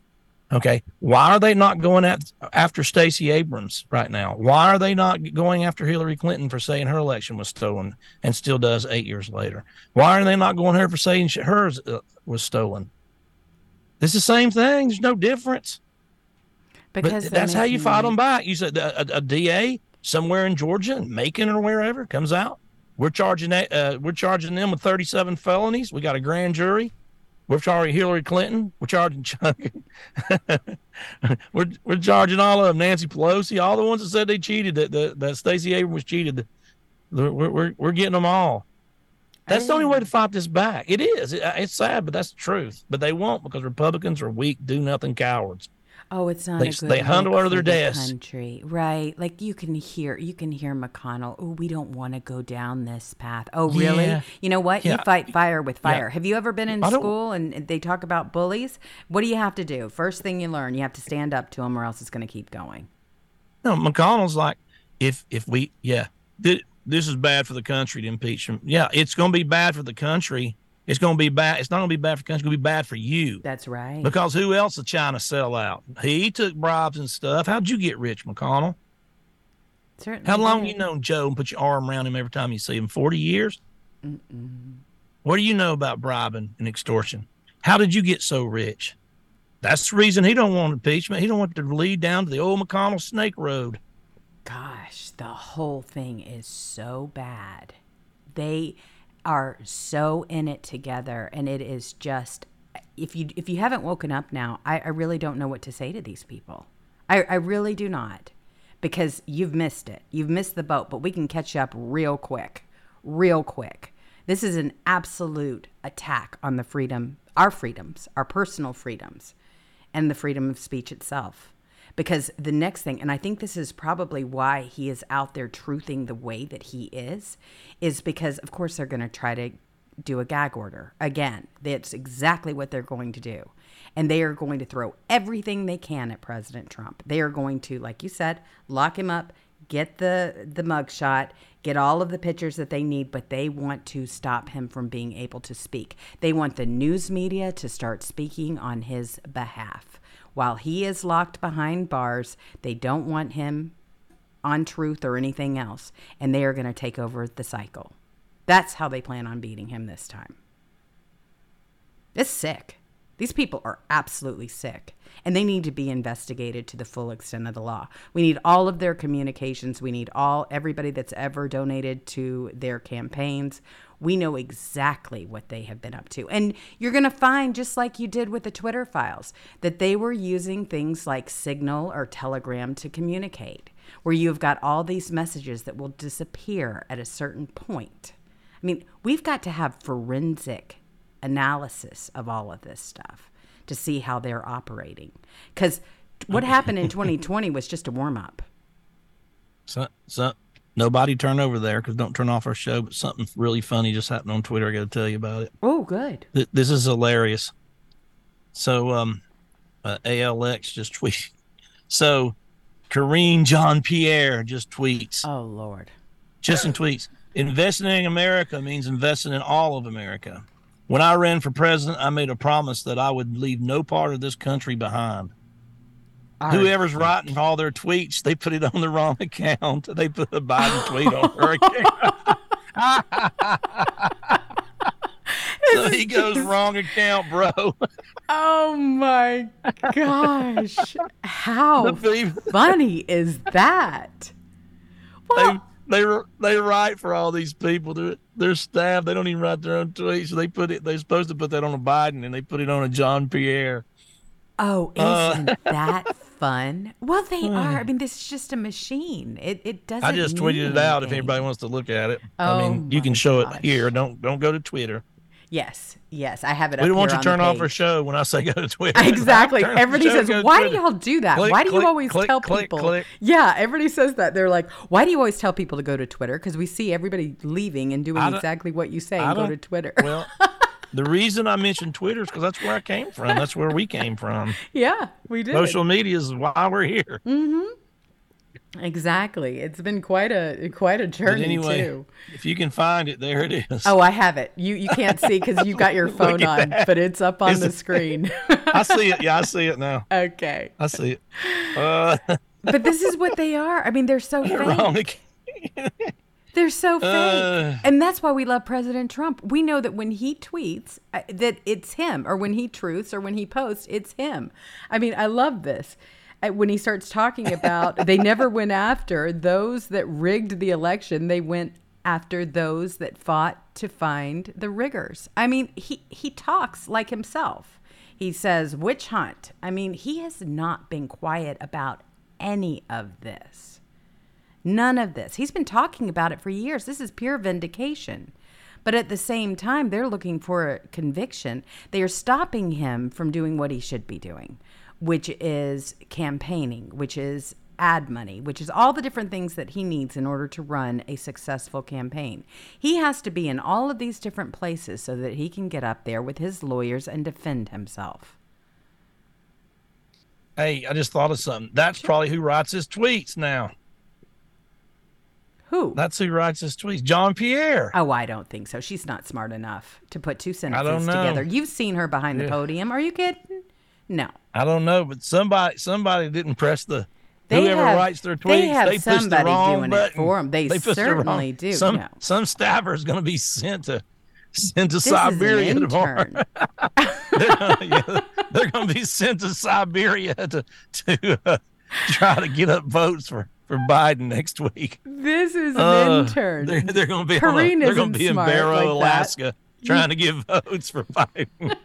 Okay, why are they not going after Stacey Abrams right now? Why are they not going after Hillary Clinton for saying her election was stolen, and still does 8 years later? Why are they not going her for saying hers was stolen? It's the same thing. There's no difference. Because that's how you fight them back. You said a DA somewhere in Georgia, Macon or wherever, comes out. We're charging them with 37 felonies. We got a grand jury. We're charging Hillary Clinton. We're charging Chuck. We're charging all of them. Nancy Pelosi, all the ones that said they cheated, that Stacey Abrams cheated. We're getting them all. That's the only way to fight this back. It is. It's sad, but that's the truth. But they won't, because Republicans are weak, do nothing cowards. Oh, it's not. They huddle under their desks. Country, right? Like you can hear McConnell. Oh, we don't want to go down this path. Oh, really? Yeah. You know what? Yeah. You fight fire with fire. Yeah. Have you ever been in school and they talk about bullies? What do you have to do? First thing you learn, you have to stand up to them, or else it's going to keep going. No, McConnell's like, this is bad for the country to impeach him. Yeah, it's going to be bad for the country. It's going to be bad. It's not going to be bad for the country. It's going to be bad for you. That's right. Because who else did China sell out? He took bribes and stuff. How'd you get rich, McConnell? Certainly. How long you known Joe and put your arm around him every time you see him? 40 years? Mm-mm. What do you know about bribing and extortion? How did you get so rich? That's the reason he don't want impeachment. He don't want to lead down to the old McConnell snake road. Gosh, the whole thing is so bad. They are so in it together, and it is just, if you haven't woken up now, I really don't know what to say to these people. I really do not, because you've missed it. You've missed the boat, but we can catch up real quick, real quick. This is an absolute attack on the freedom, our freedoms, our personal freedoms, and the freedom of speech itself. Because the next thing, and I think this is probably why he is out there truthing the way that he is because, of course, they're going to try to do a gag order. Again, that's exactly what they're going to do. And they are going to throw everything they can at President Trump. They are going to, like you said, lock him up, get the mugshot, get all of the pictures that they need, but they want to stop him from being able to speak. They want the news media to start speaking on his behalf. While he is locked behind bars, they don't want him on Truth or anything else, and they are going to take over the cycle. That's how they plan on beating him this time. It's sick. These people are absolutely sick, and they need to be investigated to the full extent of the law. We need all of their communications. We need everybody that's ever donated to their campaigns. We know exactly what they have been up to. And you're going to find, just like you did with the Twitter files, that they were using things like Signal or Telegram to communicate, where you've got all these messages that will disappear at a certain point. I mean, we've got to have forensic analysis of all of this stuff to see how they're operating. Because what happened in 2020 was just a warm-up. So nobody turn over there, because don't turn off our show, but something really funny just happened on Twitter. I got to tell you about it. Oh, good. This is hilarious. So ALX just tweeted. So Karine Jean-Pierre just tweets. Oh, Lord. Just in tweets. Investing in America means investing in all of America. When I ran for president, I made a promise that I would leave no part of this country behind. Whoever's writing all their tweets, they put it on the wrong account. They put a Biden tweet on her account. So he goes, wrong account, bro. Oh, my gosh. How funny is that? Well, they write for all these people. Their staff, they don't even write their own tweets. So they're supposed to put that on a Biden, and they put it on a Jean-Pierre. Oh, isn't that fun? Well, they are. I mean, this is just a machine. It doesn't. I just tweeted it out. Anything. If anybody wants to look at it, I mean, you can show it here. Don't go to Twitter. Yes, I have it. We don't want you to turn off our show when I say go to Twitter. Exactly. Everybody says, "Why do y'all do that? Why do you always tell people?" Yeah, everybody says that. They're like, "Why do you always tell people to go to Twitter?" Because we see everybody leaving and doing exactly what you say and go to Twitter. Well. The reason I mentioned Twitter is because that's where I came from. That's where we came from. Yeah, we did. Social media is why we're here. Mm-hmm. Exactly. It's been quite a journey, anyway, too. If you can find it, there it is. Oh, I have it. You can't see because you got your phone on, but it's up on the screen. I see it. Yeah, I see it now. Okay. I see it. But this is what they are. I mean, they're so fake. They're so fake. And that's why we love President Trump. We know that when he tweets that it's him, or when he truths, or when he posts, it's him. I mean, I love this. When he starts talking about they never went after those that rigged the election. They went after those that fought to find the riggers. I mean, he talks like himself. He says, witch hunt. I mean, he has not been quiet about any of this. None of this. He's been talking about it for years. This is pure vindication. But at the same time, they're looking for a conviction. They are stopping him from doing what he should be doing, which is campaigning, which is ad money, which is all the different things that he needs in order to run a successful campaign. He has to be in all of these different places so that he can get up there with his lawyers and defend himself. Hey, I just thought of something. That's probably who writes his tweets now. Who? That's who writes his tweets. Jean-Pierre. Oh, I don't think so. She's not smart enough to put two sentences together. You've seen her behind the podium. Are you kidding? No. I don't know, but somebody didn't press the... Whoever writes their tweets, they push the wrong button for them. They certainly do. Some staffer is going to be sent to Siberia tomorrow. They're going to be sent to Siberia to try to get up votes for Biden next week. This is an intern. They're going to be in Barrow, Alaska, trying to get votes for Biden.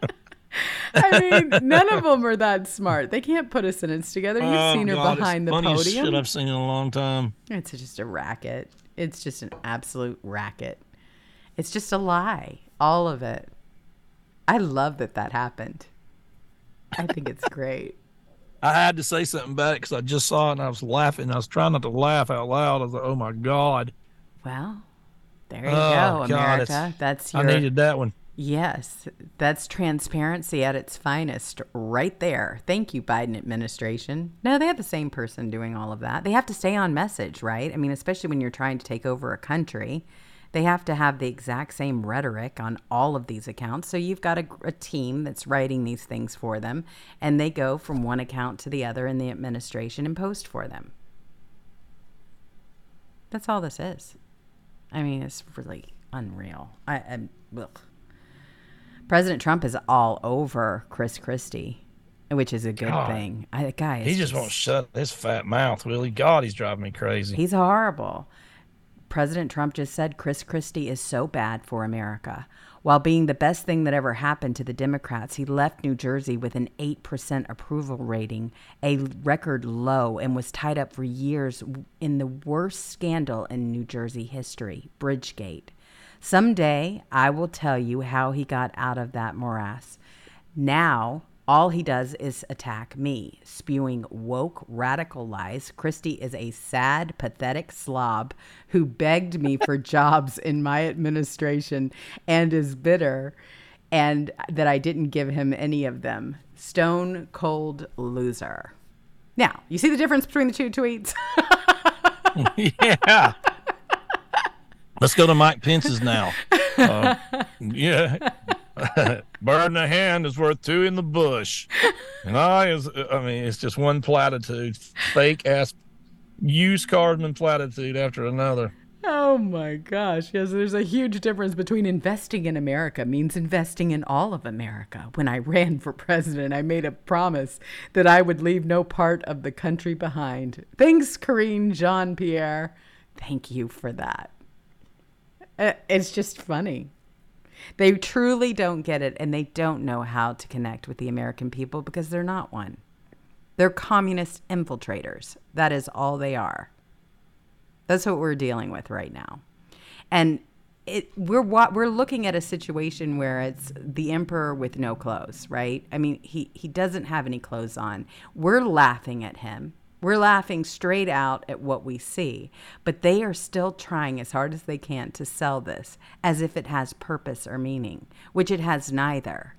I mean, none of them are that smart. They can't put a sentence together. You've seen her behind the podium. It's the funniest shit I've seen in a long time. It's just a racket. It's just an absolute racket. It's just a lie. All of it. I love that happened. I think it's great. I had to say something about it because I just saw it and I was laughing. I was trying not to laugh out loud. I was like, oh, my God. Well, there you go, America. God, I needed that one. Yes, that's transparency at its finest right there. Thank you, Biden administration. No, they have the same person doing all of that. They have to stay on message, right? I mean, especially when you're trying to take over a country, they have to have the exact same rhetoric on all of these accounts. So you've got a team that's writing these things for them, and they go from one account to the other in the administration and post for them. That's all this is. I mean, it's really unreal. President Trump is all over Chris Christie, which is a good thing. He just won't shut his fat mouth, will he? God, he's driving me crazy. He's horrible. President Trump just said Chris Christie is so bad for America. While being the best thing that ever happened to the Democrats, he left New Jersey with an 8% approval rating, a record low, and was tied up for years in the worst scandal in New Jersey history, Bridgegate. Someday, I will tell you how he got out of that morass. Now, all he does is attack me, spewing woke, radical lies. Christie is a sad, pathetic slob who begged me for jobs in my administration and is bitter, and that I didn't give him any of them. Stone cold loser. Now, you see the difference between the two tweets? Yeah. Let's go to Mike Pence's now. Bird in the hand is worth two in the bush. And it's just one platitude, fake ass used cardman platitude after another. Oh my gosh. Yes, there's a huge difference between investing in America means investing in all of America. When I ran for president, I made a promise that I would leave no part of the country behind. Thanks, Karine Jean-Pierre. Thank you for that. It's just funny. They truly don't get it, and they don't know how to connect with the American people because they're not one. They're communist infiltrators. That is all they are. That's what we're dealing with right now. And we're looking at a situation where it's the emperor with no clothes, right? I mean, he doesn't have any clothes on. We're laughing at him. We're laughing straight out at what we see, but they are still trying as hard as they can to sell this as if it has purpose or meaning, which it has neither.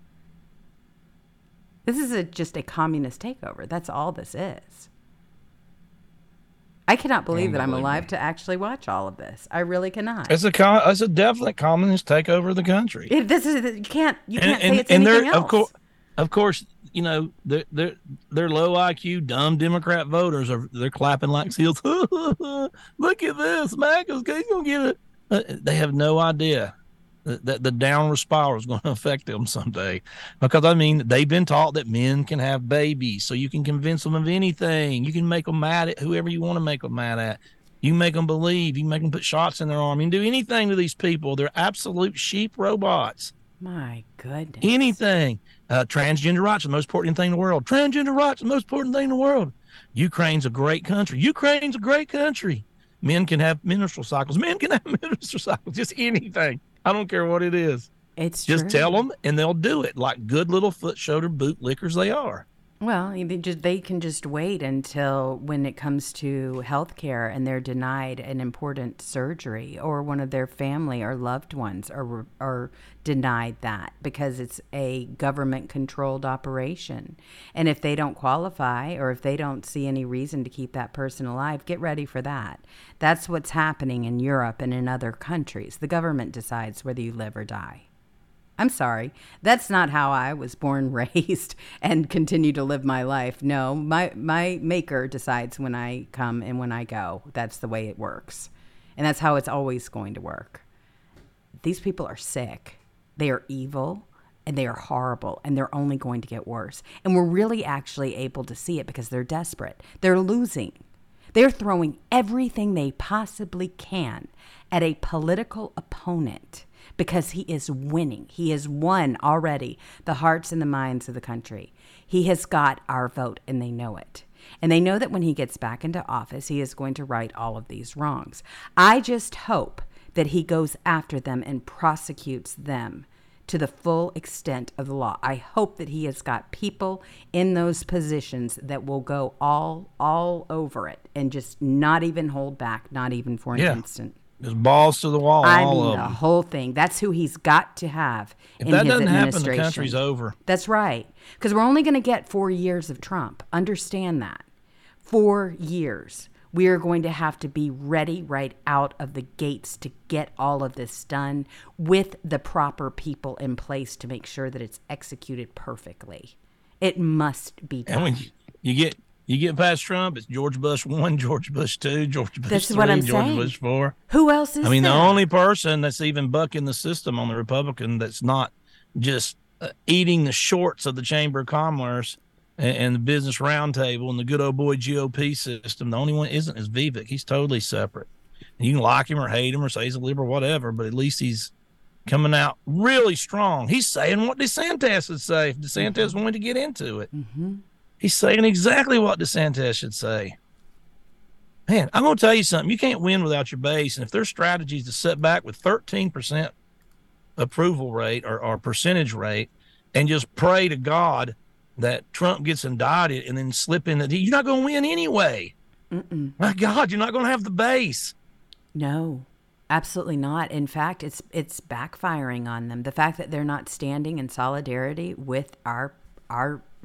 This is just a communist takeover. That's all this is. I cannot believe that I'm alive to actually watch all of this. I really cannot. It's a definite communist takeover of the country. You can't say it's anything else. Of course, you know, their low IQ, dumb Democrat voters they're clapping like seals. Look at this, Mac is gonna get it. They have no idea that the downward spiral is going to affect them someday, because I mean, they've been taught that men can have babies, so you can convince them of anything. You can make them mad at whoever you want to make them mad at. You make them believe. You make them put shots in their arm. You can do anything to these people. They're absolute sheep robots. My goodness. Anything. Transgender rights are the most important thing in the world. Transgender rights are the most important thing in the world. Ukraine's a great country. Men can have menstrual cycles. Just anything. I don't care what it is. It's true. Just tell them and they'll do it, like good little foot, shoulder, boot lickers they are. Well, they can just wait until when it comes to health care and they're denied an important surgery, or one of their family or loved ones are denied that because it's a government-controlled operation. And if they don't qualify, or if they don't see any reason to keep that person alive, get ready for that. That's what's happening in Europe and in other countries. The government decides whether you live or die. I'm sorry, that's not how I was born, raised, and continue to live my life. No, my maker decides when I come and when I go. That's the way it works. And that's how it's always going to work. These people are sick. They are evil, and they are horrible, and they're only going to get worse. And we're really actually able to see it because they're desperate. They're losing. They're throwing everything they possibly can at a political opponent, because he is winning. He has won already the hearts and the minds of the country. He has got our vote, and they know it. And they know that when he gets back into office, he is going to right all of these wrongs. I just hope that he goes after them and prosecutes them to the full extent of the law. I hope that he has got people in those positions that will go all over it and just not even hold back, not even for an instant. There's balls to the wall. I mean, the whole thing. That's who he's got to have in his administration. If that doesn't happen, the country's over. That's right. Because we're only going to get 4 years of Trump. Understand that. 4 years. We are going to have to be ready right out of the gates to get all of this done with the proper people in place to make sure that it's executed perfectly. It must be done. And when you get past Trump, it's George Bush 1, George Bush 2, George Bush 3, that's what I'm George saying. Bush 4. Who else is there? I mean, there? The only person that's even bucking the system on the Republican that's not just eating the shorts of the Chamber of Commerce and the Business Roundtable and the good old boy GOP system, the only one isn't is Vivek. He's totally separate. And you can like him or hate him or say he's a liberal, whatever, but at least he's coming out really strong. He's saying what DeSantis would say if DeSantis wanted to get into it. Mm-hmm. He's saying exactly what DeSantis should say. Man, I'm going to tell you something. You can't win without your base. And if their strategy is to sit back with 13% approval rate or percentage rate and just pray to God that Trump gets indicted and then slip in, that you're not going to win anyway. Mm-mm. My God, you're not going to have the base. No. Absolutely not. In fact, it's backfiring on them. The fact that they're not standing in solidarity with our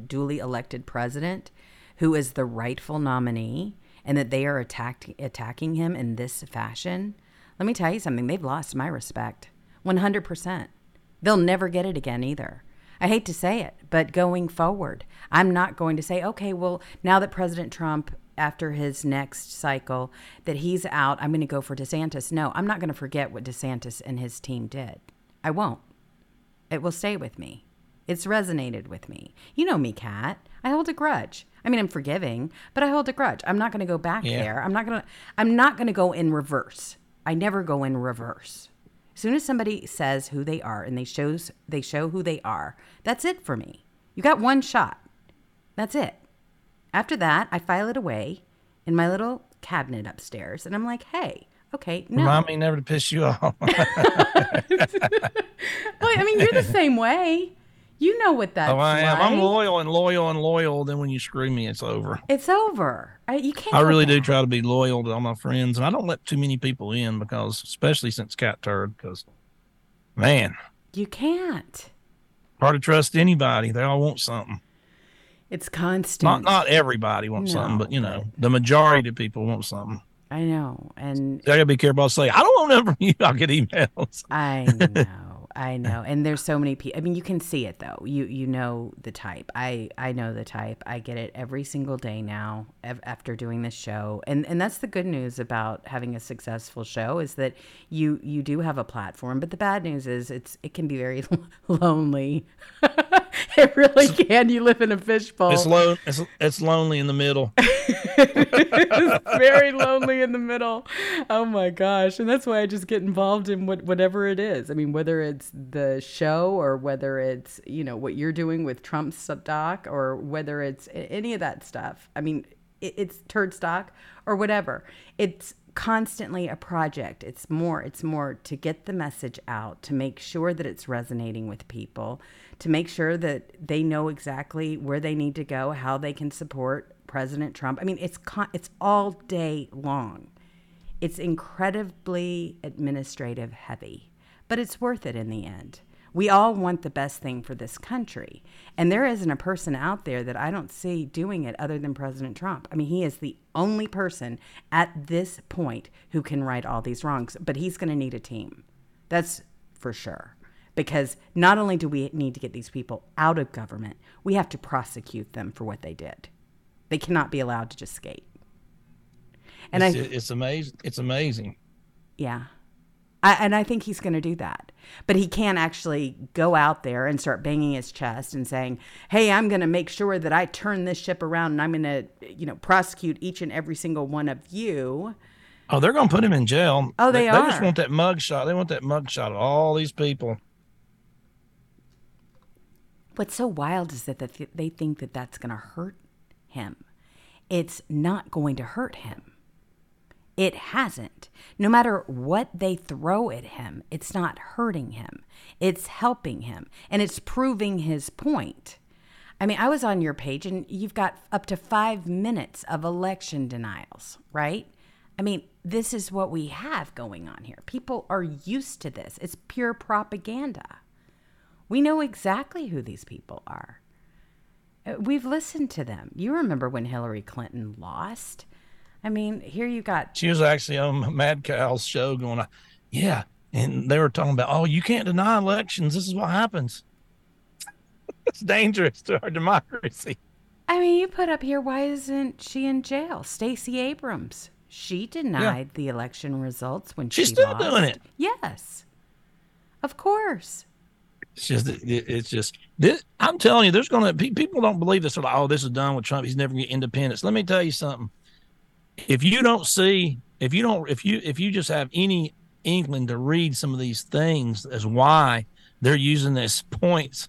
duly elected president, who is the rightful nominee, and that they are attacking him in this fashion. Let me tell you something. They've lost my respect. 100%. They'll never get it again either. I hate to say it, but going forward, I'm not going to say, okay, well, now that President Trump, after his next cycle, that he's out, I'm going to go for DeSantis. No, I'm not going to forget what DeSantis and his team did. I won't. It will stay with me. It's resonated with me. You know me, Kat. I hold a grudge. I mean, I'm forgiving, but I hold a grudge. I'm not going to go back there. I'm not going to go in reverse. I never go in reverse. As soon as somebody says who they are and they show who they are, that's it for me. You got one shot. That's it. After that, I file it away in my little cabinet upstairs, and I'm like, hey. Okay, no. Remind me never to piss you off. Well, I mean, you're the same way. You know what that's like. Oh, I am. I'm loyal and loyal and loyal. Then when you screw me, it's over. It's over. You can't. I really do try to be loyal to all my friends, and I don't let too many people in because, especially since Catturd, because, man. You can't. Hard to trust anybody. They all want something. It's constant. Not everybody wants something, but, you know, the majority of people want something. I know. And so I got to be careful. I'll say, I don't want nothing from you. I'll get emails. I know. I know. And there's so many people. I mean, you can see it, though. You know the type. I know the type. I get it every single day now after doing this show. And that's the good news about having a successful show, is that you do have a platform. But the bad news is it can be very lonely. It really can. You live in a fishbowl. It's lonely in the middle. It's very lonely in the middle. Oh, my gosh. And that's why I just get involved in whatever it is. I mean, whether it's the show or whether it's, you know, what you're doing with Trump's doc or whether it's any of that stuff. I mean, it's turd stock or whatever. It's constantly a project. It's more to get the message out, to make sure that it's resonating with people, to make sure that they know exactly where they need to go, how they can support President Trump. I mean, it's all day long. It's incredibly administrative heavy, but it's worth it in the end. We all want the best thing for this country. And there isn't a person out there that I don't see doing it other than President Trump. I mean, he is the only person at this point who can right all these wrongs, but he's going to need a team. That's for sure. Because not only do we need to get these people out of government, we have to prosecute them for what they did. They cannot be allowed to just skate. And it's amazing. It's amazing. Yeah. I think he's going to do that. But he can't actually go out there and start banging his chest and saying, hey, I'm going to make sure that I turn this ship around and I'm going to, prosecute each and every single one of you. Oh, they're going to put him in jail. Oh, they are. They just want that mugshot. They want that mugshot of all these people. What's so wild is that they think that that's going to hurt him. It's not going to hurt him. It hasn't. No matter what they throw at him, it's not hurting him. It's helping him. And it's proving his point. I mean, I was on your page and you've got up to 5 minutes of election denials, right? I mean, this is what we have going on here. People are used to this. It's pure propaganda. We know exactly who these people are. We've listened to them. You remember when Hillary Clinton lost? I mean, here you got... She was actually on Mad Cow's show going, yeah, and they were talking about, oh, you can't deny elections. This is what happens. It's dangerous to our democracy. I mean, you put up here, why isn't she in jail? Stacey Abrams. She denied the election results when she lost. She's still doing it. Yes. Of course. It's just this, I'm telling you, there's going to... People don't believe this. They're like, oh, this is done with Trump. He's never going to get independence. Let me tell you something. If you just have any inkling to read some of these things as why they're using this points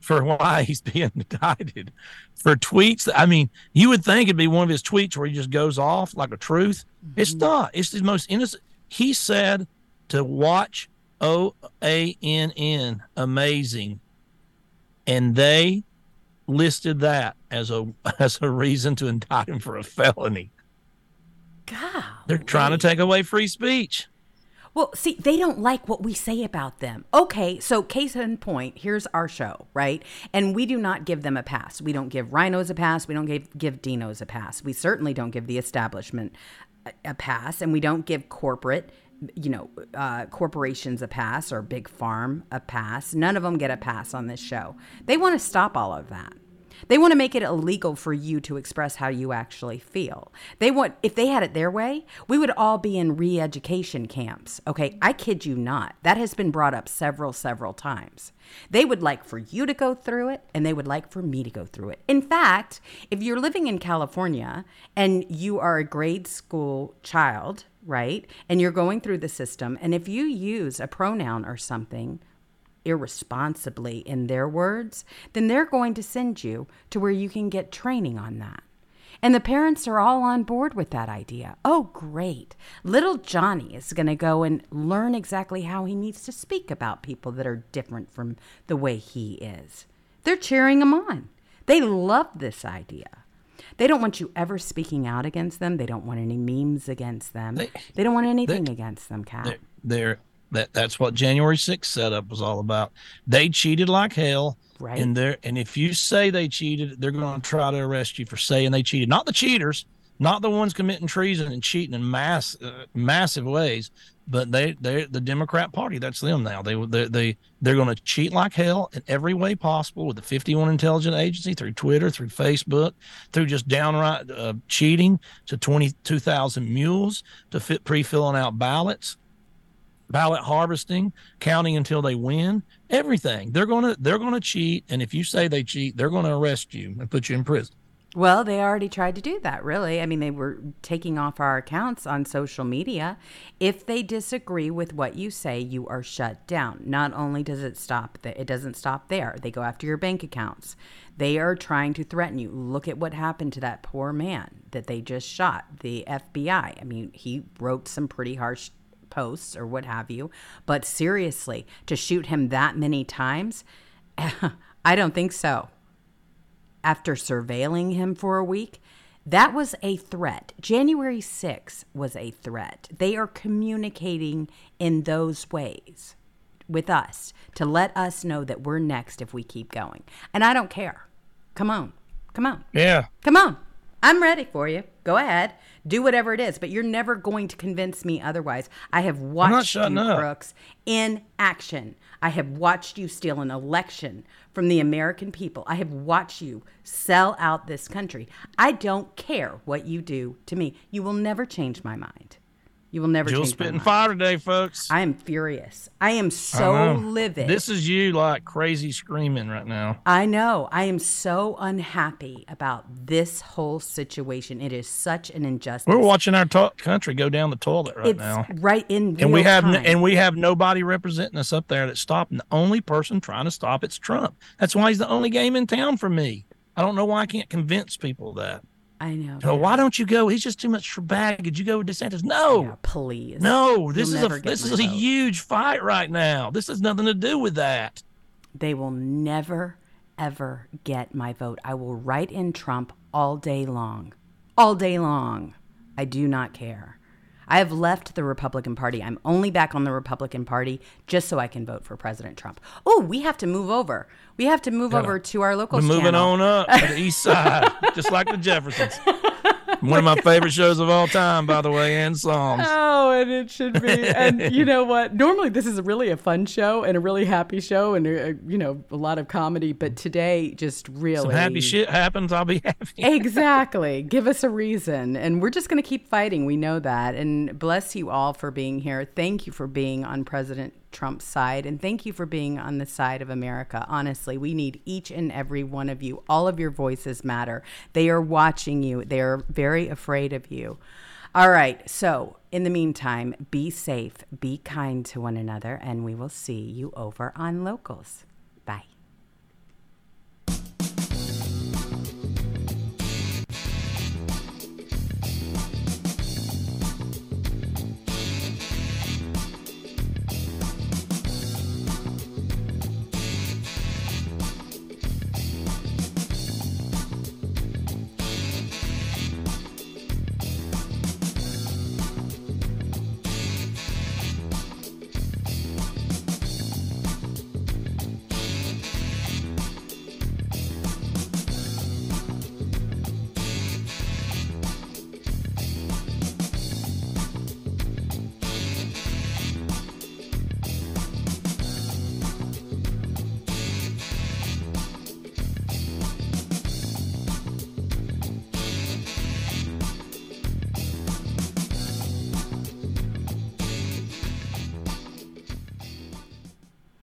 for why he's being indicted for tweets. I mean, you would think it'd be one of his tweets where he just goes off like a truth. Mm-hmm. It's not. It's the most innocent. He said to watch OAN, amazing. And they listed that as a reason to indict him for a felony. God. They're trying to take away free speech. Well, see, they don't like what we say about them. Okay, so case in point, here's our show, right? And we do not give them a pass. We don't give rhinos a pass. We don't give dinos a pass. We certainly don't give the establishment a pass. And we don't give corporate, corporations a pass or big farm a pass. None of them get a pass on this show. They want to stop all of that. They want to make it illegal for you to express how you actually feel. If they had it their way, we would all be in re-education camps. Okay, I kid you not. That has been brought up several times. They would like for you to go through it, and they would like for me to go through it. In fact, if you're living in California and you are a grade school child, right, and you're going through the system, and if you use a pronoun or something irresponsibly in their words, then they're going to send you to where you can get training on that. And the parents are all on board with that idea. Oh, great. Little Johnny is going to go and learn exactly how he needs to speak about people that are different from the way he is. They're cheering him on. They love this idea. They don't want you ever speaking out against them. They don't want any memes against them. They don't want anything against them, Cal. That's what January 6th setup was all about. They cheated like hell, right? And if you say they cheated, they're going to try to arrest you for saying they cheated. Not the cheaters, not the ones committing treason and cheating in massive ways, but they're the Democrat Party. That's them now. They're going to cheat like hell in every way possible with the 51 Intelligence Agency, through Twitter, through Facebook, through just downright cheating, to 22,000 mules, to pre-filling out ballots. Ballot harvesting, counting until they win, everything. They're gonna cheat, and if you say they cheat, they're gonna arrest you and put you in prison. Well, they already tried to do that, really. I mean, they were taking off our accounts on social media. If they disagree with what you say, you are shut down. Not only does it stop, it doesn't stop there. They go after your bank accounts. They are trying to threaten you. Look at what happened to that poor man that they just shot, the FBI. I mean, he wrote some pretty harsh posts or what have you. But seriously, to shoot him that many times, I don't think so. After surveilling him for a week, that was a threat. January 6th was a threat. They are communicating in those ways with us to let us know that we're next if we keep going. And I don't care. Come on. Come on. Yeah. Come on. I'm ready for you. Go ahead. Do whatever it is. But you're never going to convince me otherwise. I have watched you, Brooks, in action. I have watched you steal an election from the American people. I have watched you sell out this country. I don't care what you do to me. You will never change my mind. You will never Jewel change my mind. Jewel spitting fire today, folks. I am furious. I am so livid. This is you like crazy screaming right now. I know. I am so unhappy about this whole situation. It is such an injustice. We're watching our country go down the toilet right now. Right in real time. And we have nobody representing us up there that's stopping. The only person trying to stop it's Trump. That's why he's the only game in town for me. I don't know why I can't convince people of that. I know. So why don't you go? He's just too much for baggage. You go with DeSantis. No, yeah, please. No, this is a huge fight right now. This has nothing to do with that. They will never, ever get my vote. I will write in Trump all day long. All day long. I do not care. I have left the Republican Party. I'm only back on the Republican Party just so I can vote for President Trump. Oh, we have to move over. We have to move over to our local channel. We're moving on up to the east side, just like the Jeffersons. One of my favorite shows of all time, by the way, and songs. Oh, and it should be. And you know what? Normally, this is really a fun show and a really happy show and, you know, a lot of comedy. But today, just really. Some happy shit happens, I'll be happy. Exactly. Give us a reason. And we're just going to keep fighting. We know that. And bless you all for being here. Thank you for being on President Trump's side, and thank you for being on the side of America. Honestly, we need each and every one of you. All of your voices matter. They are watching you. They are very afraid of you. All right. So in the meantime, be safe, be kind to one another, and we will see you over on Locals.